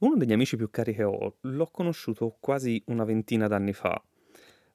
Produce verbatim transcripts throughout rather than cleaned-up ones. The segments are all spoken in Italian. Uno degli amici più cari che ho l'ho conosciuto quasi una ventina d'anni fa.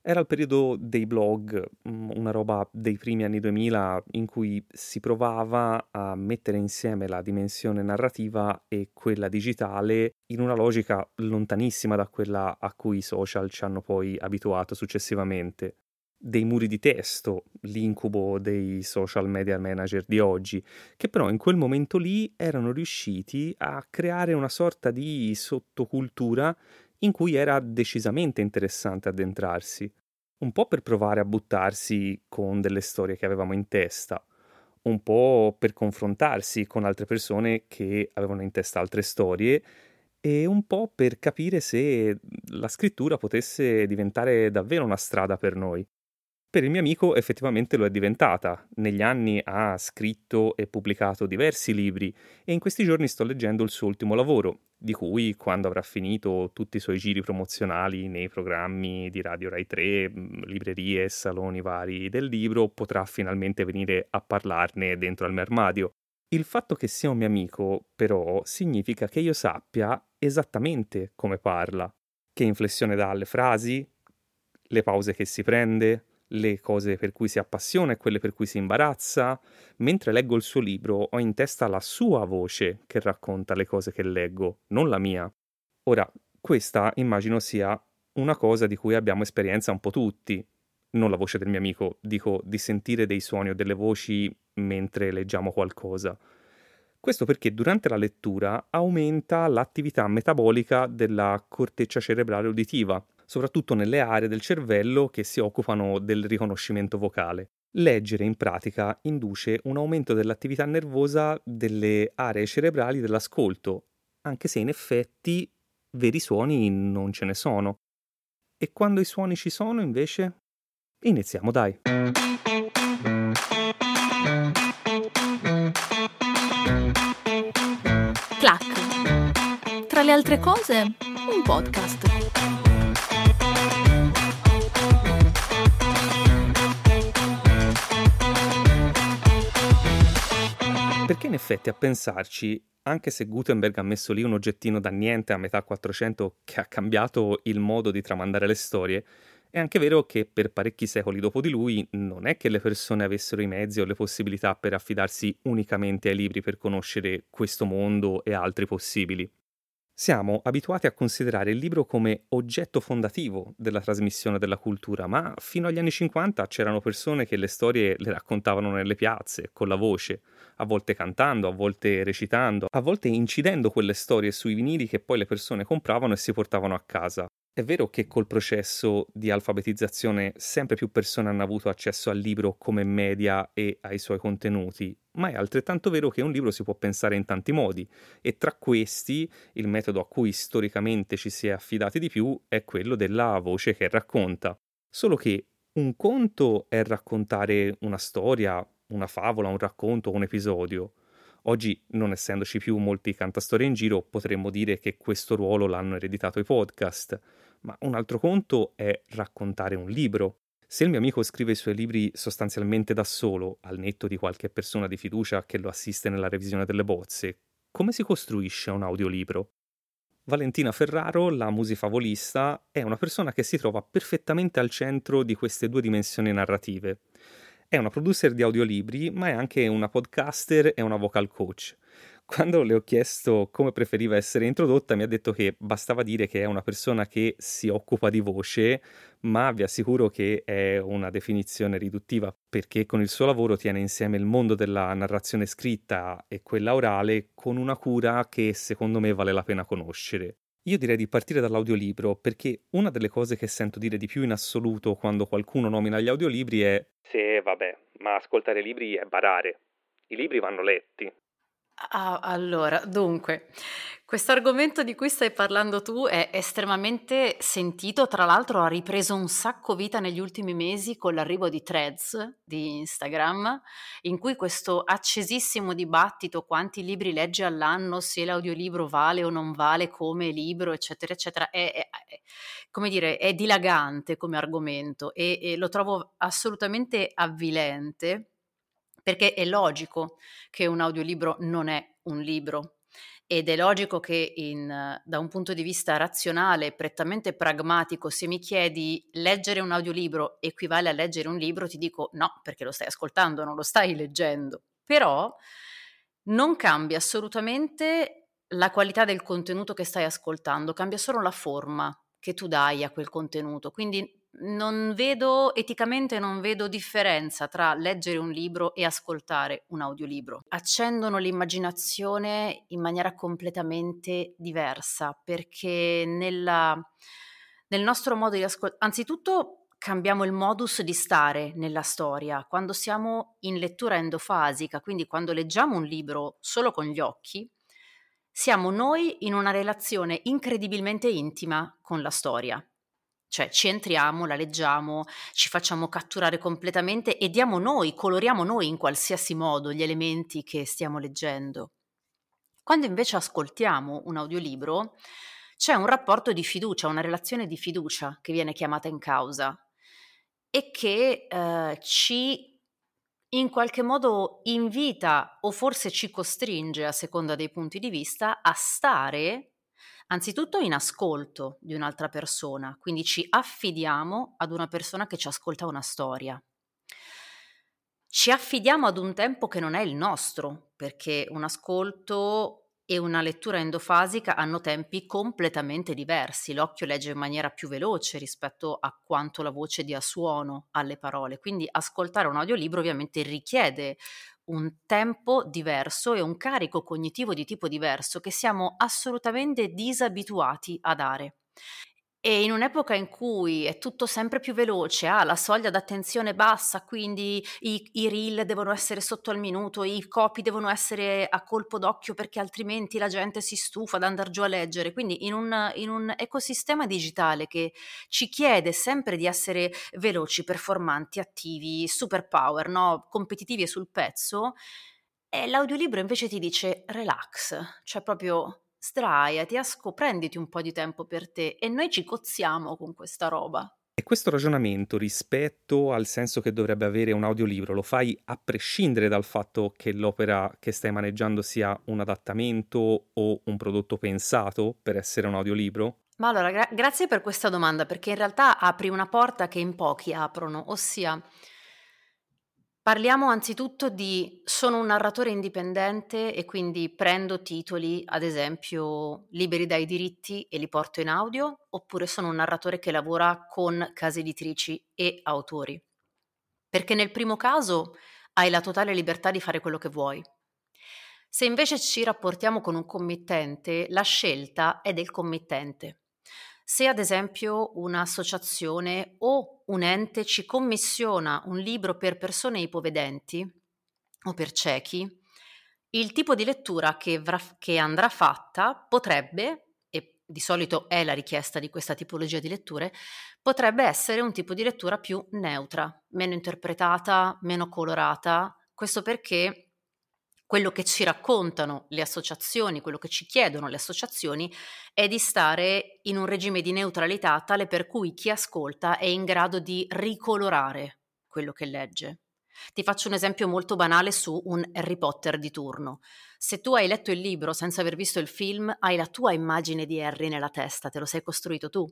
Era il periodo dei blog, una roba dei primi anni duemila in cui si provava a mettere insieme la dimensione narrativa e quella digitale in una logica lontanissima da quella a cui i social ci hanno poi abituato successivamente. Dei muri di testo, l'incubo dei social media manager di oggi, che però in quel momento lì erano riusciti a creare una sorta di sottocultura in cui era decisamente interessante addentrarsi, un po' per provare a buttarsi con delle storie che avevamo in testa, un po' per confrontarsi con altre persone che avevano in testa altre storie e un po' per capire se la scrittura potesse diventare davvero una strada per noi. Per il mio amico effettivamente lo è diventata. Negli anni ha scritto e pubblicato diversi libri e in questi giorni sto leggendo il suo ultimo lavoro, di cui, quando avrà finito tutti i suoi giri promozionali nei programmi di Radio Rai tre, librerie, saloni vari del libro, potrà finalmente venire a parlarne dentro al mio armadio. Il fatto che sia un mio amico, però, significa che io sappia esattamente come parla, che inflessione dà alle frasi, le pause che si prende, le cose per cui si appassiona e quelle per cui si imbarazza. Mentre leggo il suo libro ho in testa la sua voce che racconta le cose che leggo, non la mia. Ora, questa immagino sia una cosa di cui abbiamo esperienza un po' tutti. Non la voce del mio amico, dico di sentire dei suoni o delle voci mentre leggiamo qualcosa. Questo perché durante la lettura aumenta l'attività metabolica della corteccia cerebrale uditiva, soprattutto nelle aree del cervello che si occupano del riconoscimento vocale. Leggere, in pratica, induce un aumento dell'attività nervosa delle aree cerebrali dell'ascolto, anche se in effetti veri suoni non ce ne sono. E quando i suoni ci sono, invece? Iniziamo, dai! Clac! Tra le altre cose, un podcast. Perché in effetti, a pensarci, anche se Gutenberg ha messo lì un oggettino da niente a metà quattrocento che ha cambiato il modo di tramandare le storie, è anche vero che per parecchi secoli dopo di lui non è che le persone avessero i mezzi o le possibilità per affidarsi unicamente ai libri per conoscere questo mondo e altri possibili. Siamo abituati a considerare il libro come oggetto fondativo della trasmissione della cultura, ma fino agli anni cinquanta c'erano persone che le storie le raccontavano nelle piazze, con la voce, a volte cantando, a volte recitando, a volte incidendo quelle storie sui vinili che poi le persone compravano e si portavano a casa. È vero che col processo di alfabetizzazione sempre più persone hanno avuto accesso al libro come media e ai suoi contenuti, ma è altrettanto vero che un libro si può pensare in tanti modi, e tra questi il metodo a cui storicamente ci si è affidati di più è quello della voce che racconta. Solo che un conto è raccontare una storia, una favola, un racconto, un episodio. Oggi, non essendoci più molti cantastorie in giro, potremmo dire che questo ruolo l'hanno ereditato i podcast, ma un altro conto è raccontare un libro. Se il mio amico scrive i suoi libri sostanzialmente da solo, al netto di qualche persona di fiducia che lo assiste nella revisione delle bozze, come si costruisce un audiolibro? Valentina Ferraro, la musifavolista, è una persona che si trova perfettamente al centro di queste due dimensioni narrative. È una producer di audiolibri, ma è anche una podcaster e una vocal coach. Quando le ho chiesto come preferiva essere introdotta, mi ha detto che bastava dire che è una persona che si occupa di voce, ma vi assicuro che è una definizione riduttiva, perché con il suo lavoro tiene insieme il mondo della narrazione scritta e quella orale con una cura che secondo me vale la pena conoscere. Io direi di partire dall'audiolibro, perché una delle cose che sento dire di più in assoluto quando qualcuno nomina gli audiolibri è «Sì, vabbè, ma ascoltare libri è barare. I libri vanno letti». Ah, allora, dunque, questo argomento di cui stai parlando tu è estremamente sentito, tra l'altro ha ripreso un sacco vita negli ultimi mesi con l'arrivo di Threads di Instagram, in cui questo accesissimo dibattito, quanti libri leggi all'anno, se l'audiolibro vale o non vale come libro, eccetera eccetera, è, è, è come dire, è dilagante come argomento e, e lo trovo assolutamente avvilente. Perché è logico che un audiolibro non è un libro ed è logico che in, da un punto di vista razionale, prettamente pragmatico, se mi chiedi leggere un audiolibro equivale a leggere un libro, ti dico no, perché lo stai ascoltando, non lo stai leggendo. Però non cambia assolutamente la qualità del contenuto che stai ascoltando, cambia solo la forma che tu dai a quel contenuto. Quindi non vedo, eticamente non vedo differenza tra leggere un libro e ascoltare un audiolibro. Accendono l'immaginazione in maniera completamente diversa, perché nella, nel nostro modo di ascoltare, anzitutto cambiamo il modus di stare nella storia. Quando siamo in lettura endofasica, quindi quando leggiamo un libro solo con gli occhi, siamo noi in una relazione incredibilmente intima con la storia. Cioè ci entriamo, la leggiamo, ci facciamo catturare completamente e diamo noi, coloriamo noi in qualsiasi modo gli elementi che stiamo leggendo. Quando invece ascoltiamo un audiolibro c'è un rapporto di fiducia, una relazione di fiducia che viene chiamata in causa e che eh, ci in qualche modo invita o forse ci costringe, a seconda dei punti di vista, a stare anzitutto in ascolto di un'altra persona, quindi ci affidiamo ad una persona che ci ascolta una storia. Ci affidiamo ad un tempo che non è il nostro, perché un ascolto e una lettura endofasica hanno tempi completamente diversi. L'occhio legge in maniera più veloce rispetto a quanto la voce dia suono alle parole, quindi ascoltare un audiolibro ovviamente richiede un tempo diverso e un carico cognitivo di tipo diverso che siamo assolutamente disabituati a dare. E in un'epoca in cui è tutto sempre più veloce, ah, la soglia d'attenzione bassa, quindi i, i reel devono essere sotto al minuto, i copy devono essere a colpo d'occhio perché altrimenti la gente si stufa ad andar giù a leggere. Quindi in un, in un ecosistema digitale che ci chiede sempre di essere veloci, performanti, attivi, super power, no? Competitivi e sul pezzo, e l'audiolibro invece ti dice relax, cioè proprio... sdraiati, asco, prenditi un po' di tempo per te, e noi ci cozziamo con questa roba. E questo ragionamento rispetto al senso che dovrebbe avere un audiolibro lo fai a prescindere dal fatto che l'opera che stai maneggiando sia un adattamento o un prodotto pensato per essere un audiolibro? Ma allora, gra- grazie per questa domanda, perché in realtà apri una porta che in pochi aprono, ossia... Parliamo anzitutto di sono un narratore indipendente e quindi prendo titoli, ad esempio, liberi dai diritti e li porto in audio, oppure sono un narratore che lavora con case editrici e autori. Perché nel primo caso hai la totale libertà di fare quello che vuoi. Se invece ci rapportiamo con un committente, la scelta è del committente. Se ad esempio un'associazione o un ente ci commissiona un libro per persone ipovedenti o per ciechi, il tipo di lettura che, vra- che andrà fatta potrebbe, e di solito è la richiesta di questa tipologia di letture, potrebbe essere un tipo di lettura più neutra, meno interpretata, meno colorata. Questo perché quello che ci raccontano le associazioni, quello che ci chiedono le associazioni è di stare in un regime di neutralità tale per cui chi ascolta è in grado di ricolorare quello che legge. Ti faccio un esempio molto banale su un Harry Potter di turno. Se tu hai letto il libro senza aver visto il film, hai la tua immagine di Harry nella testa, te lo sei costruito tu.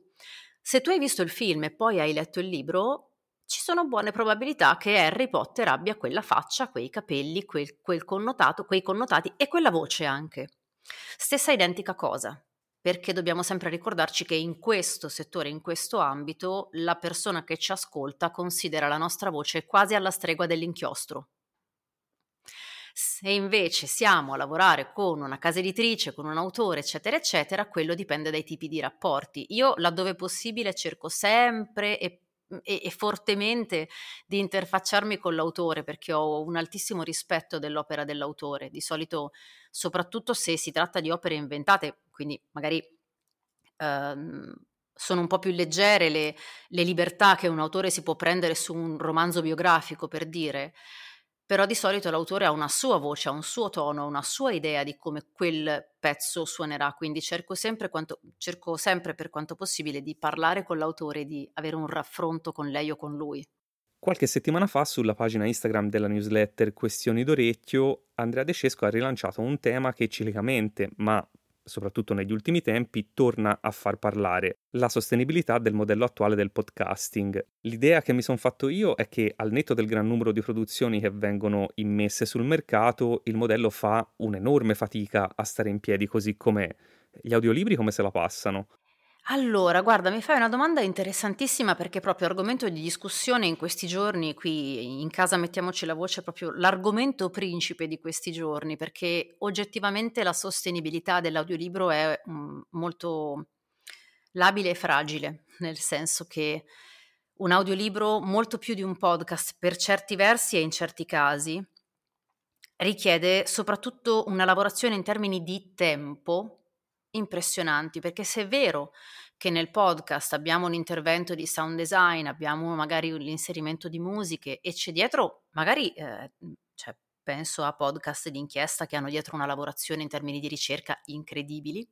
Se tu hai visto il film e poi hai letto il libro, ci sono buone probabilità che Harry Potter abbia quella faccia, quei capelli, quel, quel connotato, quei connotati e quella voce anche. Stessa identica cosa, perché dobbiamo sempre ricordarci che in questo settore, in questo ambito, la persona che ci ascolta considera la nostra voce quasi alla stregua dell'inchiostro. Se invece siamo a lavorare con una casa editrice, con un autore, eccetera, eccetera, quello dipende dai tipi di rapporti. Io, laddove possibile, cerco sempre e e fortemente di interfacciarmi con l'autore, perché ho un altissimo rispetto dell'opera dell'autore, di solito soprattutto se si tratta di opere inventate, quindi magari ehm, sono un po' più leggere le, le libertà che un autore si può prendere su un romanzo biografico, per dire, però di solito l'autore ha una sua voce, ha un suo tono, una sua idea di come quel pezzo suonerà, quindi cerco sempre, quanto, cerco sempre per quanto possibile di parlare con l'autore, di avere un raffronto con lei o con lui. Qualche settimana fa sulla pagina Instagram della newsletter Questioni d'Orecchio, Andrea De Cesco ha rilanciato un tema che ciclicamente, ma soprattutto negli ultimi tempi, torna a far parlare: la sostenibilità del modello attuale del podcasting. L'idea che mi sono fatto io è che, al netto del gran numero di produzioni che vengono immesse sul mercato, il modello fa un'enorme fatica a stare in piedi così com'è. Gli audiolibri come se la passano? Allora, guarda, mi fai una domanda interessantissima, perché proprio argomento di discussione in questi giorni, qui in casa mettiamoci la voce, è proprio l'argomento principe di questi giorni, perché oggettivamente la sostenibilità dell'audiolibro è um, molto labile e fragile, nel senso che un audiolibro, molto più di un podcast per certi versi e in certi casi, richiede soprattutto una lavorazione in termini di tempo impressionanti, perché se è vero che nel podcast abbiamo un intervento di sound design, abbiamo magari l'inserimento di musiche e c'è dietro magari, eh, cioè, penso a podcast d'inchiesta che hanno dietro una lavorazione in termini di ricerca incredibili,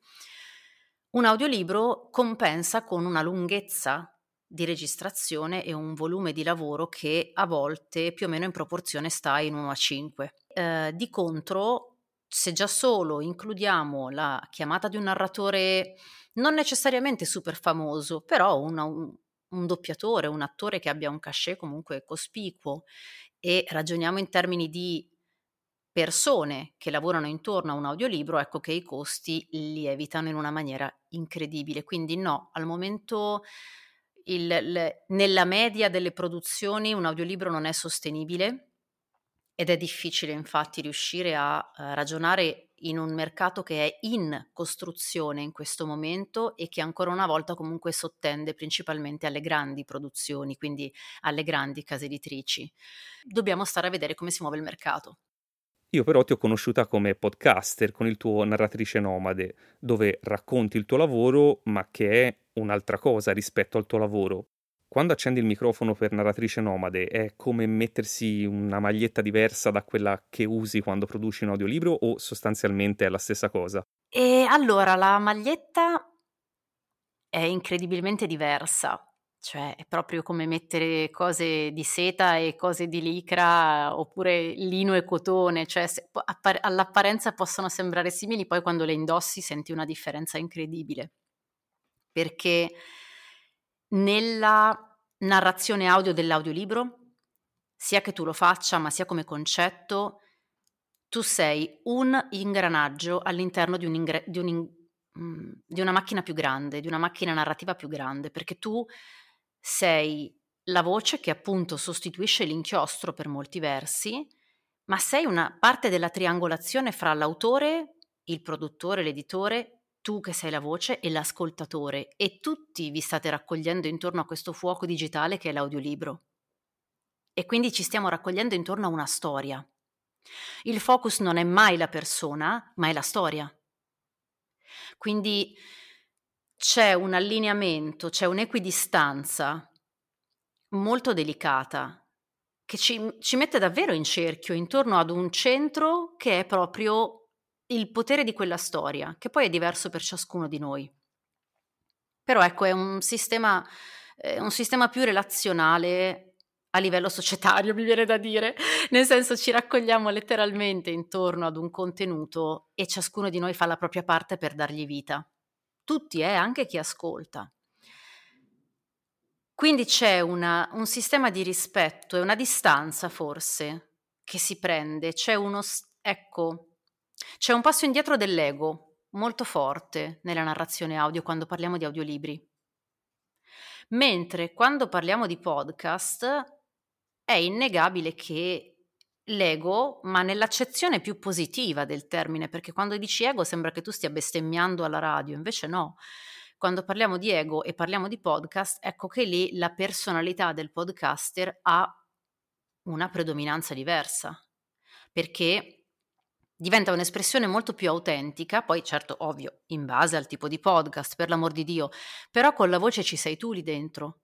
un audiolibro compensa con una lunghezza di registrazione e un volume di lavoro che a volte più o meno in proporzione sta in uno a cinque. Eh, di contro, se già solo includiamo la chiamata di un narratore non necessariamente super famoso, però una, un, un doppiatore, un attore che abbia un cachet comunque cospicuo, e ragioniamo in termini di persone che lavorano intorno a un audiolibro, ecco che i costi lievitano in una maniera incredibile. Quindi no, al momento il, le, nella media delle produzioni un audiolibro non è sostenibile. Ed è difficile infatti riuscire a ragionare in un mercato che è in costruzione in questo momento e che ancora una volta comunque sottende principalmente alle grandi produzioni, quindi alle grandi case editrici. Dobbiamo stare a vedere come si muove il mercato. Io però ti ho conosciuta come podcaster con il tuo Narratrice Nomade, dove racconti il tuo lavoro, ma che è un'altra cosa rispetto al tuo lavoro. Quando accendi il microfono per Narratrice Nomade è come mettersi una maglietta diversa da quella che usi quando produci un audiolibro, o sostanzialmente è la stessa cosa? E allora, la maglietta è incredibilmente diversa, cioè è proprio come mettere cose di seta e cose di licra oppure lino e cotone, cioè se, appar- all'apparenza possono sembrare simili, poi quando le indossi senti una differenza incredibile, perché nella narrazione audio dell'audiolibro, sia che tu lo faccia, ma sia come concetto, tu sei un ingranaggio all'interno di, un ingre- di, un in- di una macchina più grande, di una macchina narrativa più grande, perché tu sei la voce che appunto sostituisce l'inchiostro per molti versi, ma sei una parte della triangolazione fra l'autore, il produttore, l'editore, tu che sei la voce e l'ascoltatore, e tutti vi state raccogliendo intorno a questo fuoco digitale che è l'audiolibro, e quindi ci stiamo raccogliendo intorno a una storia. Il focus non è mai la persona, ma è la storia. Quindi c'è un allineamento, c'è un'equidistanza molto delicata che ci, ci mette davvero in cerchio intorno ad un centro che è proprio il potere di quella storia, che poi è diverso per ciascuno di noi. Però ecco, è un sistema, è un sistema più relazionale a livello societario, mi viene da dire, nel senso ci raccogliamo letteralmente intorno ad un contenuto e ciascuno di noi fa la propria parte per dargli vita. Tutti, eh, anche chi ascolta. Quindi c'è una, un sistema di rispetto e una distanza forse che si prende, c'è uno, ecco... C'è un passo indietro dell'ego molto forte nella narrazione audio quando parliamo di audiolibri, mentre quando parliamo di podcast è innegabile che l'ego, ma nell'accezione più positiva del termine, perché quando dici ego sembra che tu stia bestemmiando alla radio, invece no, quando parliamo di ego e parliamo di podcast, ecco che lì la personalità del podcaster ha una predominanza diversa, perché diventa un'espressione molto più autentica, poi certo ovvio, in base al tipo di podcast, per l'amor di Dio, però con la voce ci sei tu lì dentro.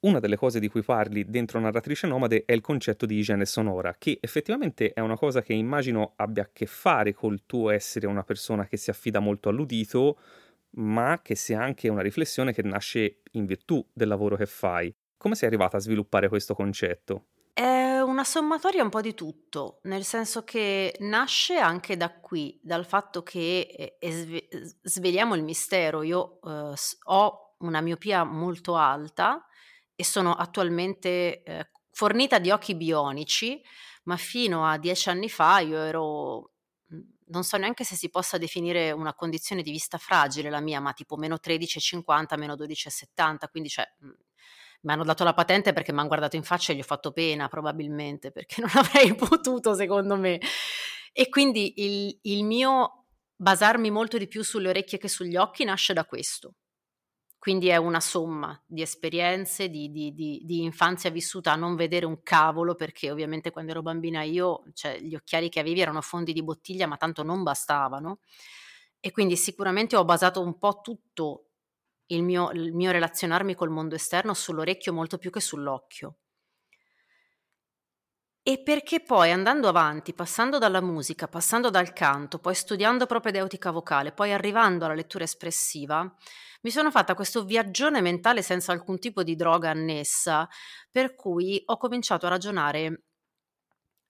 Una delle cose di cui parli dentro Narratrice Nomade è il concetto di igiene sonora, che effettivamente è una cosa che immagino abbia a che fare col tuo essere una persona che si affida molto all'udito, ma che sia anche una riflessione che nasce in virtù del lavoro che fai. Come sei arrivata a sviluppare questo concetto? È una sommatoria un po' di tutto, nel senso che nasce anche da qui, dal fatto che sve- sveliamo il mistero. Io eh, ho una miopia molto alta e sono attualmente eh, fornita di occhi bionici, ma fino a dieci anni fa io ero... non so neanche se si possa definire una condizione di vista fragile la mia, ma tipo meno tredici e cinquanta, meno dodici e settanta, quindi cioè mi hanno dato la patente perché mi hanno guardato in faccia e gli ho fatto pena, probabilmente, perché non avrei potuto, secondo me. E quindi il, il mio basarmi molto di più sulle orecchie che sugli occhi nasce da questo. Quindi è una somma di esperienze, di, di, di, di infanzia vissuta a non vedere un cavolo, perché ovviamente quando ero bambina io, cioè, gli occhiali che avevi erano fondi di bottiglia, ma tanto non bastavano. E quindi sicuramente ho basato un po' tutto il mio, il mio relazionarmi col mondo esterno sull'orecchio molto più che sull'occhio. E perché poi andando avanti, passando dalla musica, passando dal canto, poi studiando propedeutica vocale, poi arrivando alla lettura espressiva, mi sono fatta questo viaggione mentale senza alcun tipo di droga annessa, per cui ho cominciato a ragionare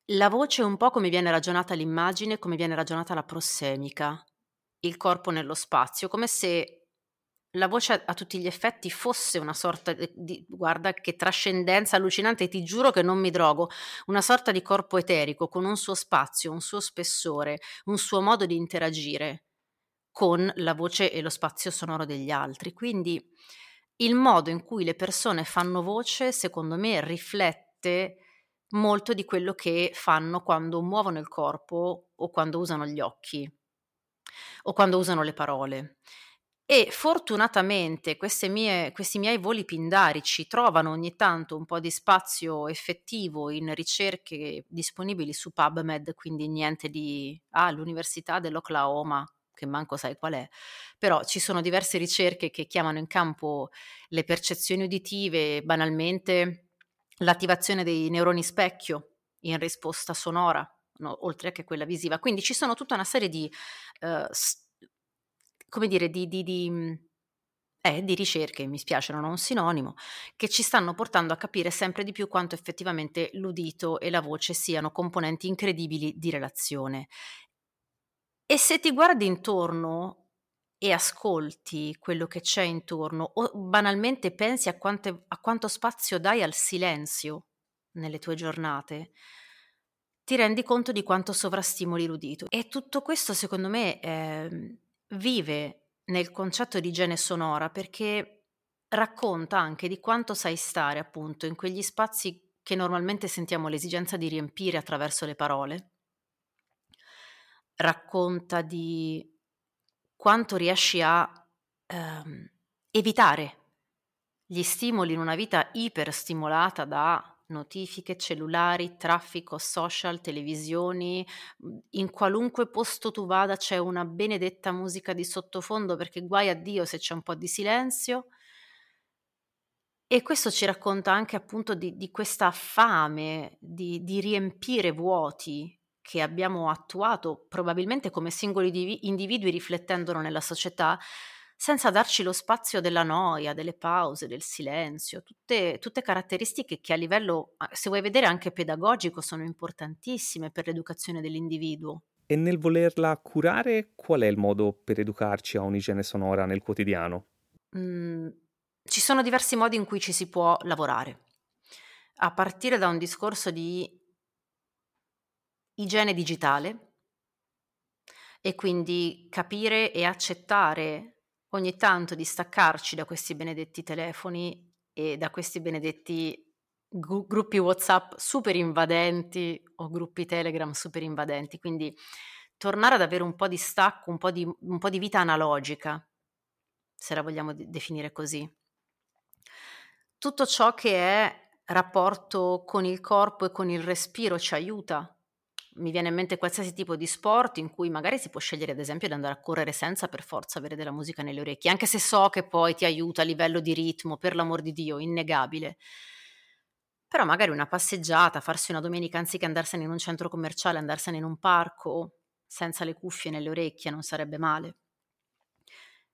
la voce un po' come viene ragionata l'immagine, come viene ragionata la prossemica, il corpo nello spazio, come se... la voce a tutti gli effetti fosse una sorta di, guarda che trascendenza allucinante, ti giuro che non mi drogo, una sorta di corpo eterico con un suo spazio, un suo spessore, un suo modo di interagire con la voce e lo spazio sonoro degli altri. Quindi il modo in cui le persone fanno voce, secondo me, riflette molto di quello che fanno quando muovono il corpo o quando usano gli occhi o quando usano le parole. E fortunatamente queste mie, questi miei voli pindarici trovano ogni tanto un po' di spazio effettivo in ricerche disponibili su PubMed, quindi niente di ah, l'università dell'Oklahoma, che manco sai qual è, però ci sono diverse ricerche che chiamano in campo le percezioni uditive, banalmente l'attivazione dei neuroni specchio in risposta sonora, no, oltre che quella visiva. Quindi ci sono tutta una serie di... Uh, come dire, di, di, di, eh, di ricerche, mi spiace, non ho un sinonimo, che ci stanno portando a capire sempre di più quanto effettivamente l'udito e la voce siano componenti incredibili di relazione. E se ti guardi intorno e ascolti quello che c'è intorno, o banalmente pensi a, quante, a quanto spazio dai al silenzio nelle tue giornate, ti rendi conto di quanto sovrastimoli l'udito. E tutto questo, secondo me, è... vive nel concetto di igiene sonora, perché racconta anche di quanto sai stare appunto in quegli spazi che normalmente sentiamo l'esigenza di riempire attraverso le parole, racconta di quanto riesci a ehm, evitare gli stimoli in una vita iperstimolata da notifiche, cellulari, traffico, social, televisioni, in qualunque posto tu vada c'è una benedetta musica di sottofondo, perché guai a Dio se c'è un po' di silenzio. E questo ci racconta anche appunto di, di questa fame di, di riempire vuoti che abbiamo attuato probabilmente come singoli divi- individui riflettendolo nella società, senza darci lo spazio della noia, delle pause, del silenzio, tutte, tutte caratteristiche che a livello, se vuoi vedere anche pedagogico, sono importantissime per l'educazione dell'individuo. E nel volerla curare, qual è il modo per educarci a un'igiene sonora nel quotidiano? Mm, ci sono diversi modi in cui ci si può lavorare, a partire da un discorso di igiene digitale e quindi capire e accettare ogni tanto di staccarci da questi benedetti telefoni e da questi benedetti gru- gruppi WhatsApp super invadenti o gruppi Telegram super invadenti. Quindi tornare ad avere un po' di stacco, un po' di, un po' di vita analogica, se la vogliamo de- definire così. Tutto ciò che è rapporto con il corpo e con il respiro ci aiuta. Mi viene in mente qualsiasi tipo di sport in cui magari si può scegliere ad esempio di andare a correre senza per forza avere della musica nelle orecchie, anche se so che poi ti aiuta a livello di ritmo, per l'amor di Dio, innegabile. Però magari una passeggiata, farsi una domenica anziché andarsene in un centro commerciale, andarsene in un parco senza le cuffie nelle orecchie non sarebbe male.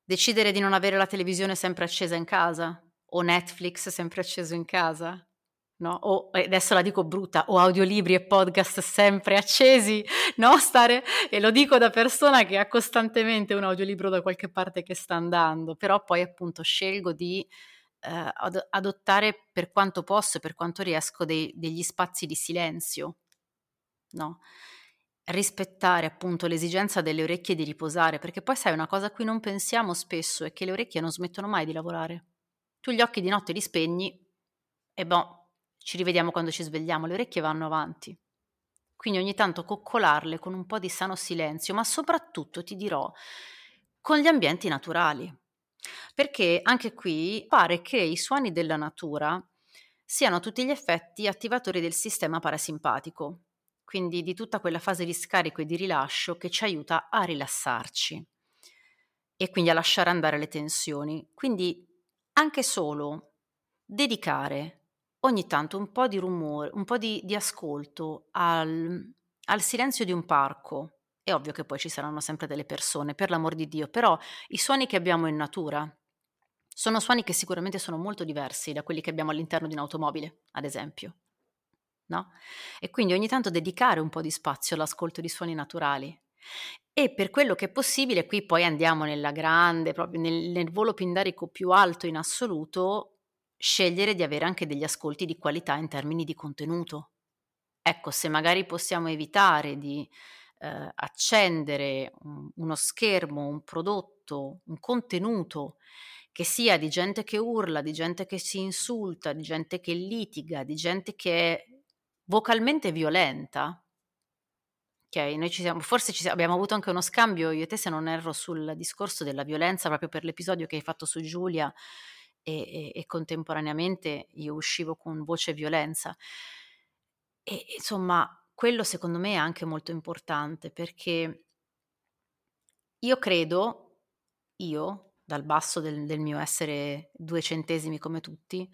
Decidere di non avere la televisione sempre accesa in casa o Netflix sempre acceso in casa, no? O adesso la dico brutta, o audiolibri e podcast sempre accesi, no? Stare, e lo dico da persona che ha costantemente un audiolibro da qualche parte che sta andando, però poi appunto scelgo di eh, adottare per quanto posso, per quanto riesco, dei, degli spazi di silenzio, no? Rispettare appunto l'esigenza delle orecchie di riposare, perché poi sai, una cosa a cui non pensiamo spesso è che le orecchie non smettono mai di lavorare. Tu gli occhi di notte li spegni e boh, ci rivediamo quando ci svegliamo, le orecchie vanno avanti. Quindi ogni tanto coccolarle con un po' di sano silenzio, ma soprattutto ti dirò con gli ambienti naturali, perché anche qui pare che i suoni della natura siano a tutti gli effetti attivatori del sistema parasimpatico, quindi di tutta quella fase di scarico e di rilascio che ci aiuta a rilassarci e quindi a lasciare andare le tensioni. Quindi anche solo dedicare ogni tanto un po' di rumore, un po' di, di ascolto al, al silenzio di un parco. È ovvio che poi ci saranno sempre delle persone, per l'amor di Dio, però i suoni che abbiamo in natura sono suoni che sicuramente sono molto diversi da quelli che abbiamo all'interno di un'automobile, ad esempio. No? E quindi ogni tanto dedicare un po' di spazio all'ascolto di suoni naturali, e per quello che è possibile, qui poi andiamo nella grande, proprio nel, nel volo pindarico più alto in assoluto, scegliere di avere anche degli ascolti di qualità in termini di contenuto. Ecco, se magari possiamo evitare di eh, accendere un, uno schermo, un prodotto, un contenuto che sia di gente che urla, di gente che si insulta, di gente che litiga, di gente che è vocalmente violenta, ok? Noi ci siamo, forse ci siamo, abbiamo avuto anche uno scambio, io e te se non erro, sul discorso della violenza, proprio per l'episodio che hai fatto su Giulia, e, e, e contemporaneamente io uscivo con Voce Violenza, e insomma quello secondo me è anche molto importante, perché io credo, io dal basso del, del mio essere due centesimi come tutti,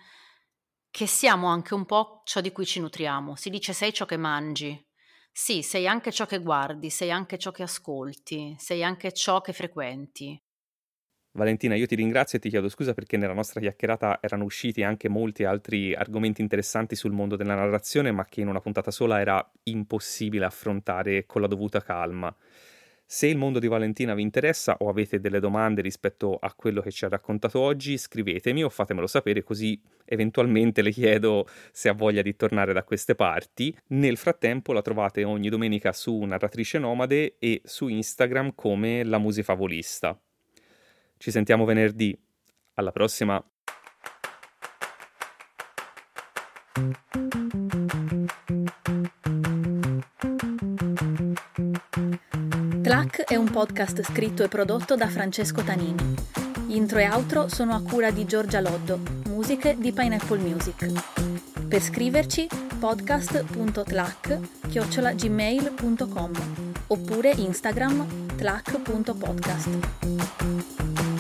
che siamo anche un po' ciò di cui ci nutriamo. Si dice sei ciò che mangi, sì, sei anche ciò che guardi, sei anche ciò che ascolti, sei anche ciò che frequenti. Valentina, io ti ringrazio e ti chiedo scusa perché nella nostra chiacchierata erano usciti anche molti altri argomenti interessanti sul mondo della narrazione, ma che in una puntata sola era impossibile affrontare con la dovuta calma. Se il mondo di Valentina vi interessa o avete delle domande rispetto a quello che ci ha raccontato oggi, scrivetemi o fatemelo sapere, così eventualmente le chiedo se ha voglia di tornare da queste parti. Nel frattempo la trovate ogni domenica su Narratrice Nomade e su Instagram come La Musifavolista. Ci sentiamo venerdì. Alla prossima! Tlac è un podcast scritto e prodotto da Francesco Tanini. Intro e outro sono a cura di Giorgia Loddo, musiche di Pineapple Music. Per scriverci podcast punto tlac chiocciola gmail punto com oppure Instagram tlac punto podcast.